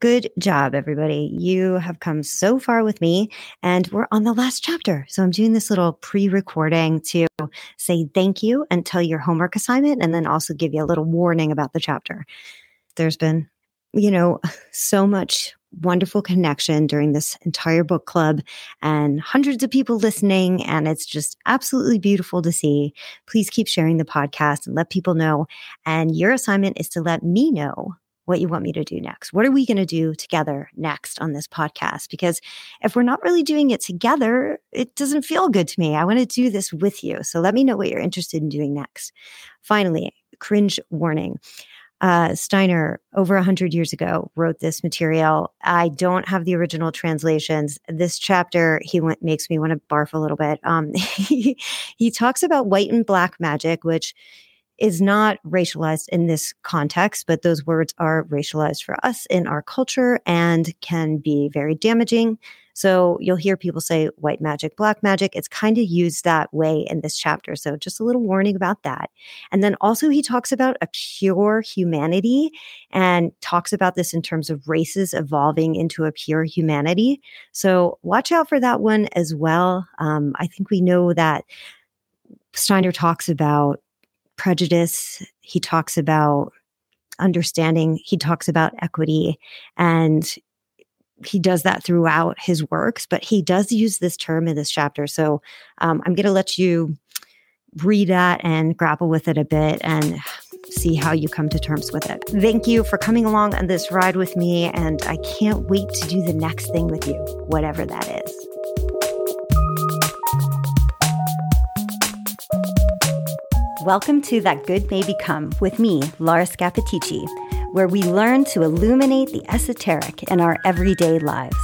Good job, everybody. You have come so far with me, and we're on the last chapter. So I'm doing this little pre-recording to say thank you and tell your homework assignment, and then also give you a little warning about the chapter. There's been, so much wonderful connection during this entire book club and hundreds of people listening. And it's just absolutely beautiful to see. Please keep sharing the podcast and let people know. And your assignment is to let me know what you want me to do next. What are we going to do together next on this podcast? Because if we're not really doing it together, it doesn't feel good to me. I want to do this with you. So let me know what you're interested in doing next. Finally, cringe warning. Steiner, over 100 years ago, wrote this material. I don't have the original translations. This chapter, makes me want to barf a little bit. He talks about white and black magic, which is not racialized in this context, but those words are racialized for us in our culture and can be very damaging. So you'll hear people say white magic, black magic. It's kind of used that way in this chapter. So just a little warning about that. And then also he talks about a pure humanity and talks about this in terms of races evolving into a pure humanity. So watch out for that one as well. I think we know that Steiner talks about prejudice. He talks about understanding. He talks about equity, and he does that throughout his works, but he does use this term in this chapter. So I'm going to let you read that and grapple with it a bit and see how you come to terms with it. Thank you for coming along on this ride with me, and I can't wait to do the next thing with you, whatever that is. Welcome to That Good May Become with me, Laura Scappaticci, where we learn to illuminate the esoteric in our everyday lives.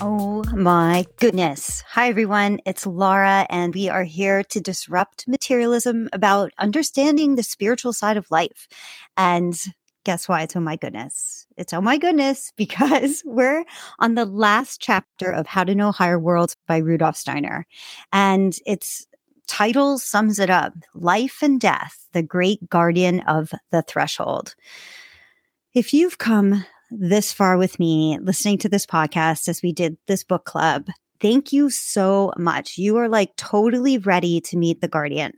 Oh my goodness. Hi, everyone. It's Laura, and we are here to disrupt materialism about understanding the spiritual side of life. And guess why it's oh my goodness? It's oh my goodness, because we're on the last chapter of How to Know Higher Worlds by Rudolf Steiner. And its title sums it up: Life and Death, the Great Guardian of the Threshold. If you've come this far with me listening to this podcast as we did this book club, thank you so much. You are like totally ready to meet the Guardian.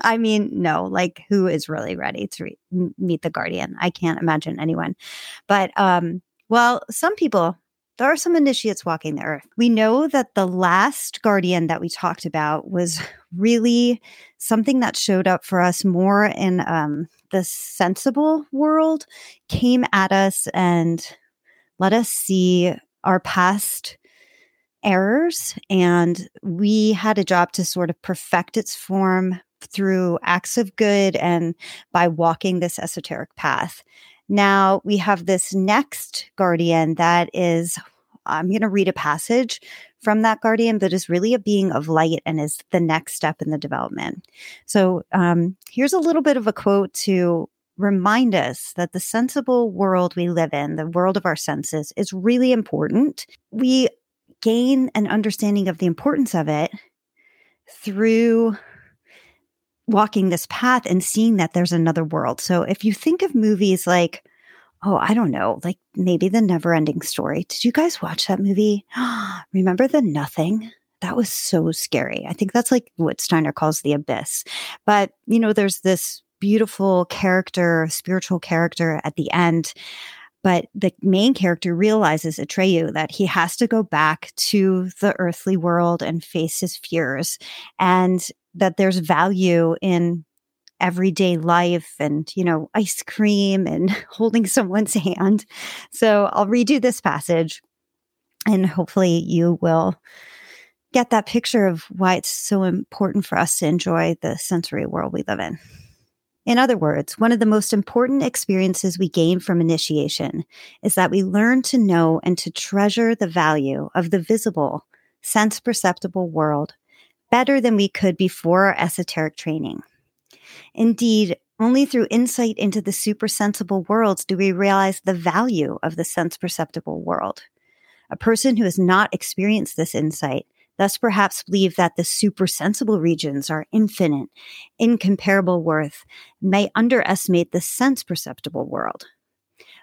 I mean, no, like who is really ready to meet the Guardian? I can't imagine anyone. But, some people, there are some initiates walking the earth. We know that the last Guardian that we talked about was really something that showed up for us more in the sensible world, came at us and let us see our past errors. And we had a job to sort of perfect its form through acts of good and by walking this esoteric path. Now we have this next Guardian that is, I'm going to read a passage from that Guardian, but is really a being of light and is the next step in the development. So here's a little bit of a quote to remind us that the sensible world we live in, the world of our senses, is really important. We gain an understanding of the importance of it through walking this path and seeing that there's another world. So if you think of movies like, maybe The Never-Ending Story. Did you guys watch that movie? Remember The Nothing? That was so scary. I think that's like what Steiner calls the abyss. But, there's this beautiful character, spiritual character at the end. But the main character realizes, Atreyu, that he has to go back to the earthly world and face his fears, and that there's value in everyday life and, ice cream and holding someone's hand. So I'll redo this passage, and hopefully you will get that picture of why it's so important for us to enjoy the sensory world we live in. In other words, one of the most important experiences we gain from initiation is that we learn to know and to treasure the value of the visible, sense-perceptible world better than we could before our esoteric training. Indeed, only through insight into the supersensible worlds do we realize the value of the sense-perceptible world. A person who has not experienced this insight, thus perhaps believe that the supersensible regions are infinite, incomparable worth, may underestimate the sense-perceptible world.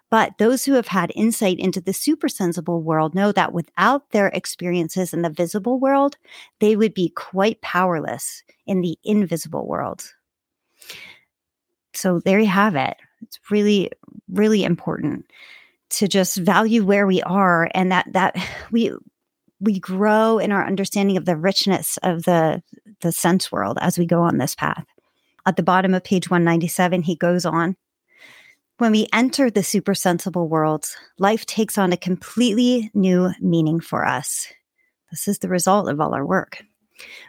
But those who have had insight into the supersensible world know that without their experiences in the visible world, they would be quite powerless in the invisible world. So there you have it. It's really, really important to just value where we are, and that we grow in our understanding of the richness of the sense world as we go on this path. At the bottom of page 197, he goes on, when we enter the supersensible worlds, life takes on a completely new meaning for us. This is the result of all our work.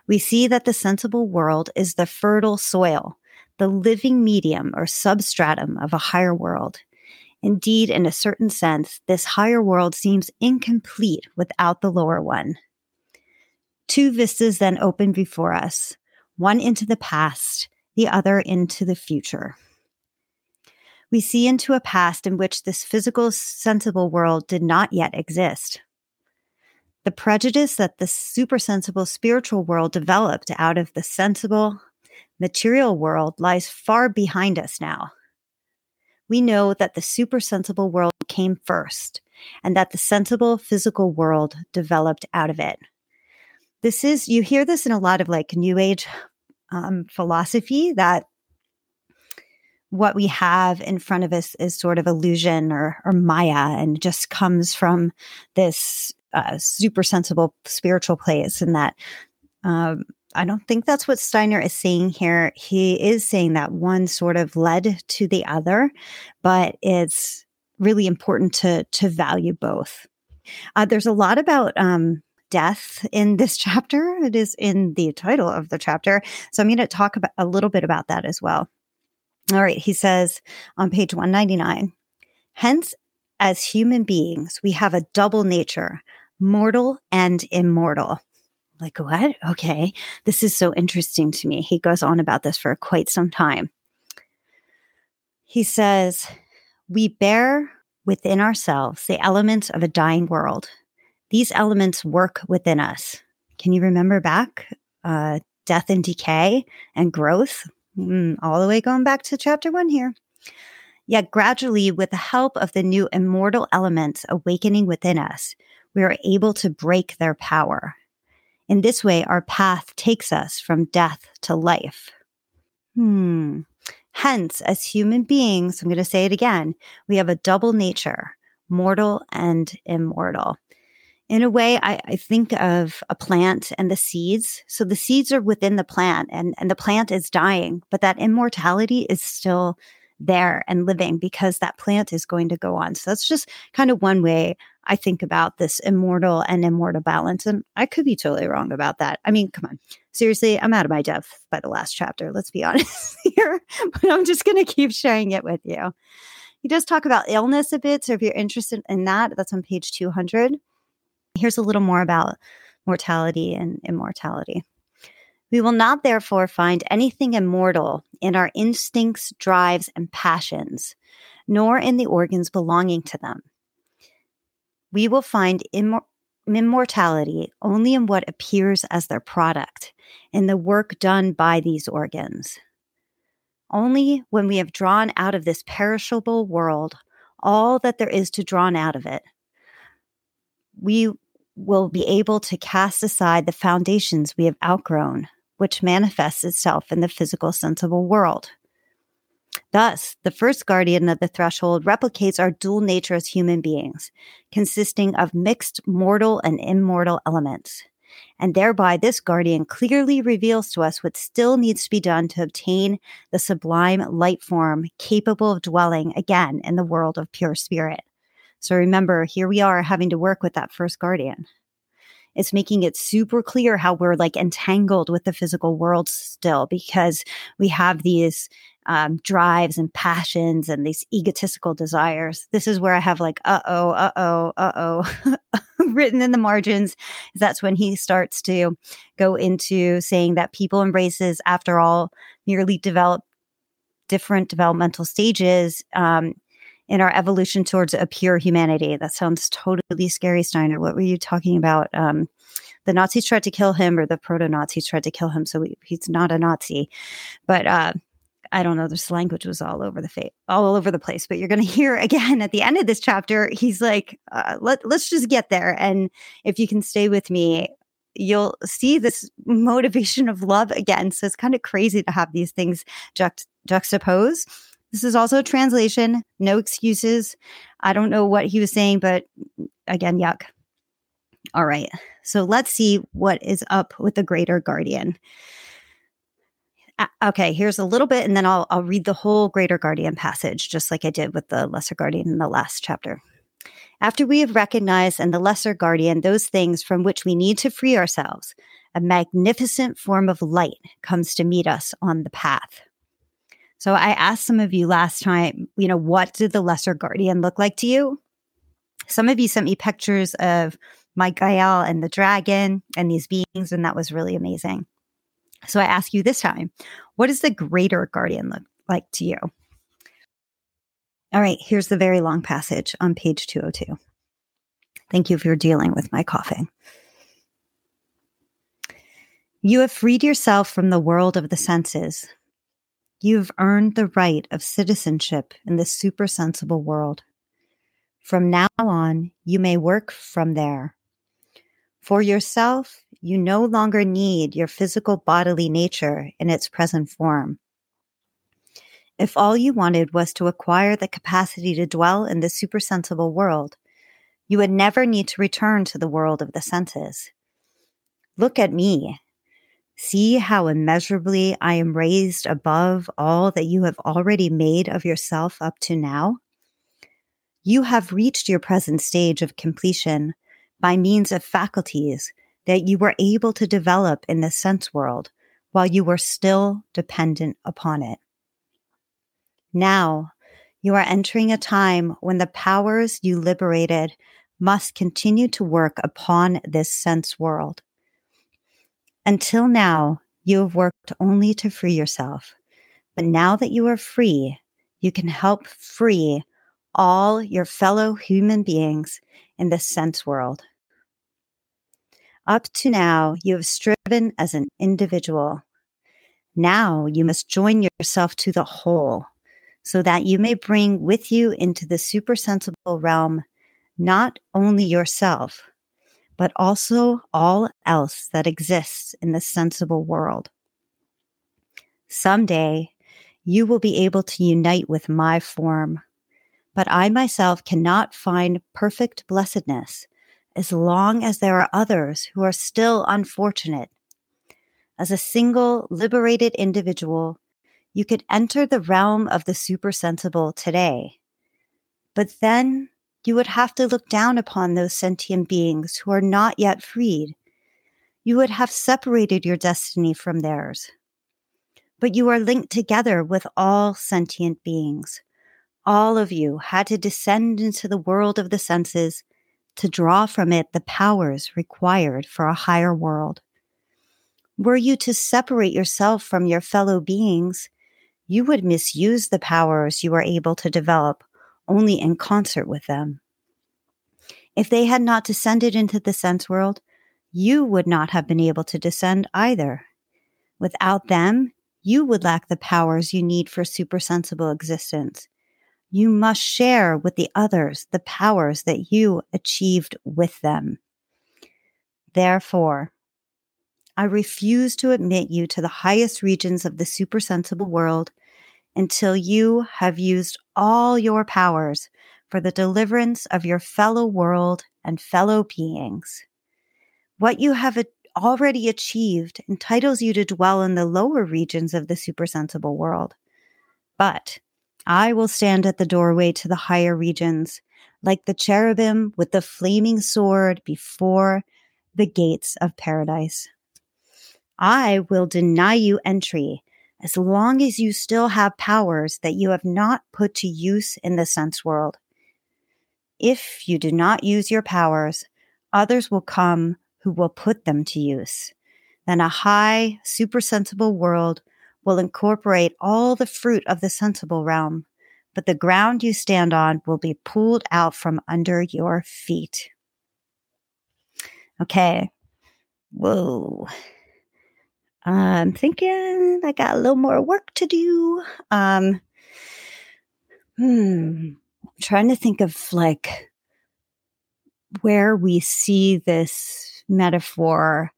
We see that the sensible world is the fertile soil, the living medium or substratum of a higher world. Indeed, in a certain sense, this higher world seems incomplete without the lower one. Two vistas then open before us, one into the past, the other into the future. We see into a past in which this physical, sensible world did not yet exist. The prejudice that the supersensible spiritual world developed out of the sensible, material world lies far behind us now. We know that the supersensible world came first, and that the sensible physical world developed out of it. This is, you hear this in a lot of like New Age philosophy, that what we have in front of us is sort of illusion or Maya, and just comes from this supersensible spiritual place, and that. I don't think that's what Steiner is saying here. He is saying that one sort of led to the other, but it's really important to value both. There's a lot about death in this chapter. It is in the title of the chapter. So I'm going to talk about a little bit about that as well. All right. He says on page 199, hence, as human beings, we have a double nature, mortal and immortal. Like, what? Okay. This is so interesting to me. He goes on about this for quite some time. He says, we bear within ourselves the elements of a dying world. These elements work within us. Can you remember back? Death and decay and growth, all the way going back to chapter 1 here. Yet gradually, with the help of the new immortal elements awakening within us, we are able to break their power. In this way, our path takes us from death to life. Hence, as human beings, I'm going to say it again, we have a double nature, mortal and immortal. In a way, I think of a plant and the seeds. So the seeds are within the plant, and the plant is dying, but that immortality is still there and living, because that plant is going to go on. So that's just kind of one way I think about this immortal and immortal balance. And I could be totally wrong about that. I mean, come on. Seriously, I'm out of my depth by the last chapter. Let's be honest here. But I'm just going to keep sharing it with you. He does talk about illness a bit. So if you're interested in that, that's on page 200. Here's a little more about mortality and immortality. We will not therefore find anything immortal in our instincts, drives, and passions, nor in the organs belonging to them. We will find immortality only in what appears as their product, in the work done by these organs. Only when we have drawn out of this perishable world all that there is to drawn out of it, we will be able to cast aside the foundations we have outgrown, which manifests itself in the physical sensible world. Thus, the first guardian of the threshold replicates our dual nature as human beings, consisting of mixed mortal and immortal elements. And thereby, this guardian clearly reveals to us what still needs to be done to obtain the sublime light form capable of dwelling again in the world of pure spirit. So remember, here we are having to work with that first guardian. It's making it super clear how we're like entangled with the physical world still, because we have these drives and passions and these egotistical desires. This is where I have like, written in the margins. That's when he starts to go into saying that people and races, after all, merely develop different developmental stages in our evolution towards a pure humanity. That sounds totally scary, Steiner. What were you talking about? the Nazis tried to kill him, or the proto-Nazis tried to kill him. So he's not a Nazi, but I don't know. This language was all over the place. But you're going to hear again at the end of this chapter. He's like, "Let's just get there, and if you can stay with me, you'll see this motivation of love again." So it's kind of crazy to have these things juxtapose. This is also a translation. No excuses. I don't know what he was saying, but again, yuck. All right. So let's see what is up with the Greater Guardian. Okay, here's a little bit, and then I'll read the whole Greater Guardian passage, just like I did with the Lesser Guardian in the last chapter. After we have recognized in the Lesser Guardian those things from which we need to free ourselves, a magnificent form of light comes to meet us on the path. So I asked some of you last time, what did the Lesser Guardian look like to you? Some of you sent me pictures of Michael and the dragon and these beings, and that was really amazing. So I ask you this time, what does the Greater Guardian look like to you? All right, here's the very long passage on page 202. Thank you for dealing with my coughing. You have freed yourself from the world of the senses. You have earned the right of citizenship in the supersensible world. From now on, you may work from there. For yourself, you no longer need your physical bodily nature in its present form. If all you wanted was to acquire the capacity to dwell in the supersensible world, you would never need to return to the world of the senses. Look at me. See how immeasurably I am raised above all that you have already made of yourself up to now. You have reached your present stage of completion by means of faculties that you were able to develop in the sense world while you were still dependent upon it. Now, you are entering a time when the powers you liberated must continue to work upon this sense world. Until now, you have worked only to free yourself, but now that you are free, you can help free all your fellow human beings in the sense world. Up to now, you have striven as an individual. Now you must join yourself to the whole, so that you may bring with you into the supersensible realm not only yourself, but also all else that exists in the sensible world. Someday, you will be able to unite with my form, but I myself cannot find perfect blessedness as long as there are others who are still unfortunate. As a single liberated individual, you could enter the realm of the supersensible today. But then you would have to look down upon those sentient beings who are not yet freed. You would have separated your destiny from theirs. But you are linked together with all sentient beings. All of you had to descend into the world of the senses to draw from it the powers required for a higher world. Were you to separate yourself from your fellow beings, you would misuse the powers you were able to develop only in concert with them. If they had not descended into the sense world, you would not have been able to descend either. Without them, you would lack the powers you need for supersensible existence. You must share with the others the powers that you achieved with them. Therefore, I refuse to admit you to the highest regions of the supersensible world until you have used all your powers for the deliverance of your fellow world and fellow beings. What you have already achieved entitles you to dwell in the lower regions of the supersensible world, but I will stand at the doorway to the higher regions, like the cherubim with the flaming sword before the gates of paradise. I will deny you entry as long as you still have powers that you have not put to use in the sense world. If you do not use your powers, others will come who will put them to use. Then a high, supersensible world will incorporate all the fruit of the sensible realm, but the ground you stand on will be pulled out from under your feet. Okay, whoa, I'm thinking I got a little more work to do. I'm trying to think of like where we see this metaphor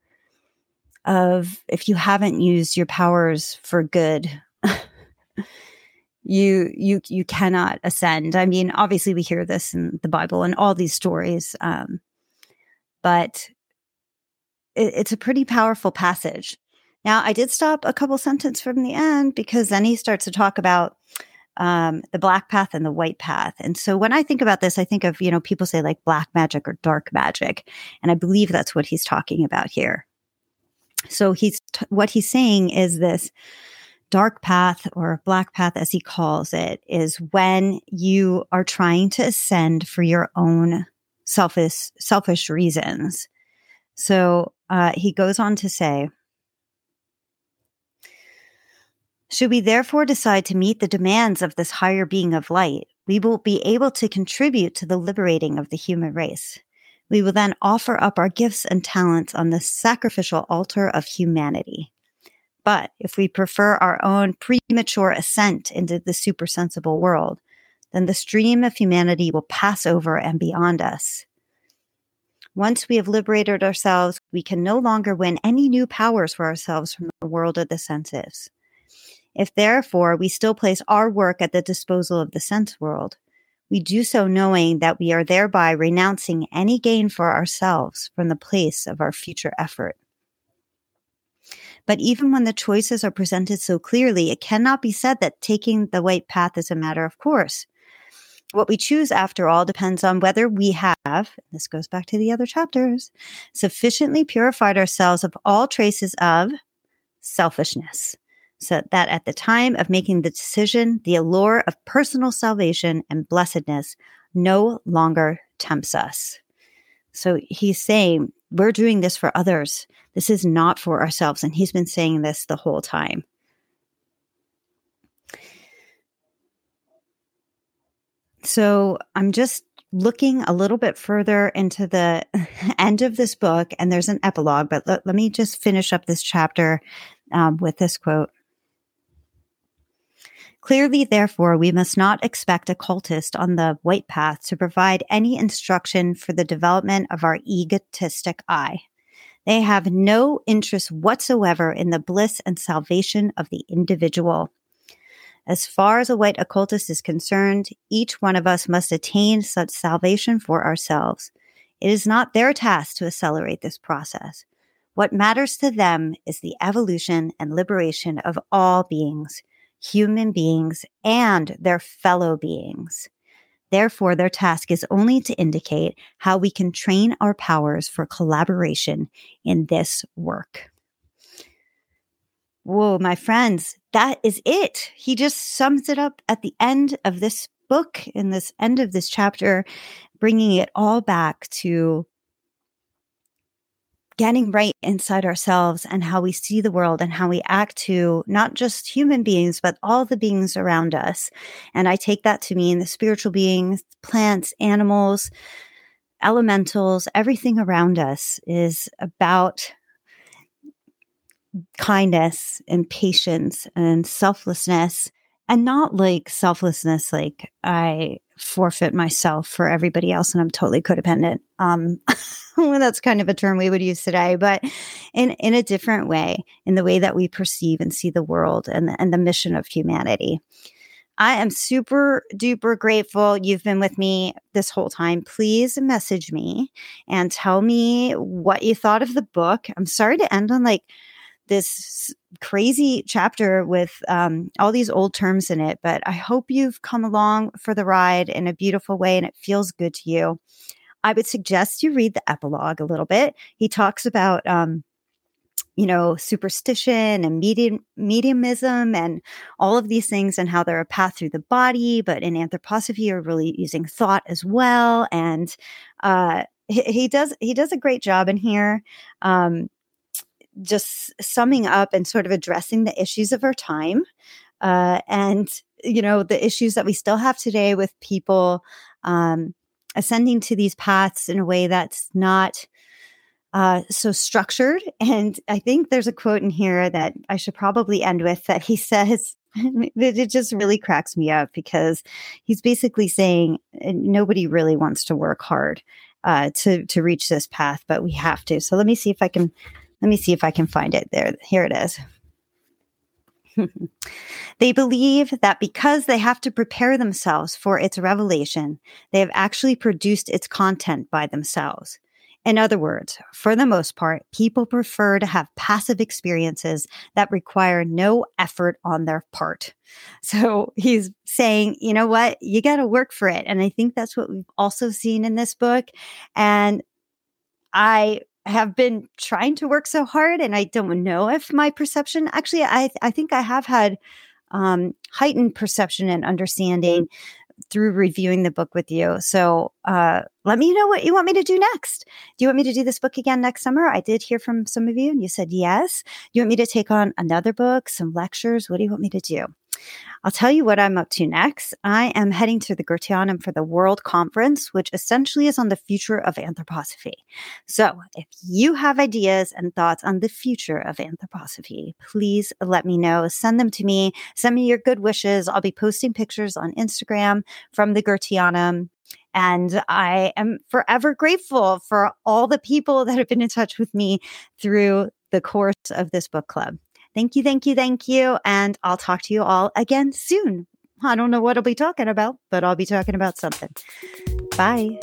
of if you haven't used your powers for good, you cannot ascend. I mean, obviously we hear this in the Bible and all these stories, but it's a pretty powerful passage. Now, I did stop a couple sentences from the end because then he starts to talk about the black path and the white path. And so when I think about this, I think of, people say like black magic or dark magic. And I believe that's what he's talking about here. So what he's saying is this dark path or black path, as he calls it, is when you are trying to ascend for your own selfish reasons. So he goes on to say, should we therefore decide to meet the demands of this higher being of light, we will be able to contribute to the liberating of the human race. We will then offer up our gifts and talents on the sacrificial altar of humanity. But if we prefer our own premature ascent into the supersensible world, then the stream of humanity will pass over and beyond us. Once we have liberated ourselves, we can no longer win any new powers for ourselves from the world of the senses. If therefore we still place our work at the disposal of the sense world, we do so knowing that we are thereby renouncing any gain for ourselves from the place of our future effort. But even when the choices are presented so clearly, it cannot be said that taking the white path is a matter of course. What we choose, after all, depends on whether we have, and this goes back to the other chapters, sufficiently purified ourselves of all traces of selfishness, so that at the time of making the decision, the allure of personal salvation and blessedness no longer tempts us. So he's saying, we're doing this for others. This is not for ourselves. And he's been saying this the whole time. So I'm just looking a little bit further into the end of this book, and there's an epilogue, but let me just finish up this chapter with this quote. Clearly, therefore, we must not expect a cultist on the white path to provide any instruction for the development of our egotistic I. They have no interest whatsoever in the bliss and salvation of the individual. As far as a white occultist is concerned, each one of us must attain such salvation for ourselves. It is not their task to accelerate this process. What matters to them is the evolution and liberation of all beings, human beings, and their fellow beings. Therefore, their task is only to indicate how we can train our powers for collaboration in this work. Whoa, my friends, that is it. He just sums it up at the end of this book, in this end of this chapter, bringing it all back to getting right inside ourselves and how we see the world and how we act to not just human beings, but all the beings around us. And I take that to mean the spiritual beings, plants, animals, elementals, everything around us is about kindness and patience and selflessness, and not like selflessness, like I forfeit myself for everybody else and I'm totally codependent. That's kind of a term we would use today, but in a different way, in the way that we perceive and see the world and the mission of humanity. I am super duper grateful you've been with me this whole time. Please message me and tell me what you thought of the book. I'm sorry to end on like this crazy chapter with all these old terms in it, but I hope you've come along for the ride in a beautiful way and it feels good to you. I would suggest you read the epilogue a little bit. He talks about, superstition and mediumism and all of these things and how they're a path through the body, but in anthroposophy, you're really using thought as well. And he does a great job in here, just summing up and sort of addressing the issues of our time and, the issues that we still have today with people, ascending to these paths in a way that's not so structured. And I think there's a quote in here that I should probably end with that he says, it just really cracks me up because he's basically saying nobody really wants to work hard to reach this path, but we have to. So let me see if I can find it there. Here it is. They believe that because they have to prepare themselves for its revelation, they have actually produced its content by themselves. In other words, for the most part, people prefer to have passive experiences that require no effort on their part. So he's saying, you know what, you got to work for it. And I think that's what we've also seen in this book. And I have been trying to work so hard, and I don't know if my perception, actually, I think I have had heightened perception and understanding through reviewing the book with you. So let me know what you want me to do next. Do you want me to do this book again next summer? I did hear from some of you and you said yes. Do you want me to take on another book, some lectures? What do you want me to do? I'll tell you what I'm up to next. I am heading to the Goetheanum for the World Conference, which essentially is on the future of anthroposophy. So if you have ideas and thoughts on the future of anthroposophy, please let me know. Send them to me. Send me your good wishes. I'll be posting pictures on Instagram from the Goetheanum. And I am forever grateful for all the people that have been in touch with me through the course of this book club. Thank you, thank you, thank you. And I'll talk to you all again soon. I don't know what I'll be talking about, but I'll be talking about something. Bye.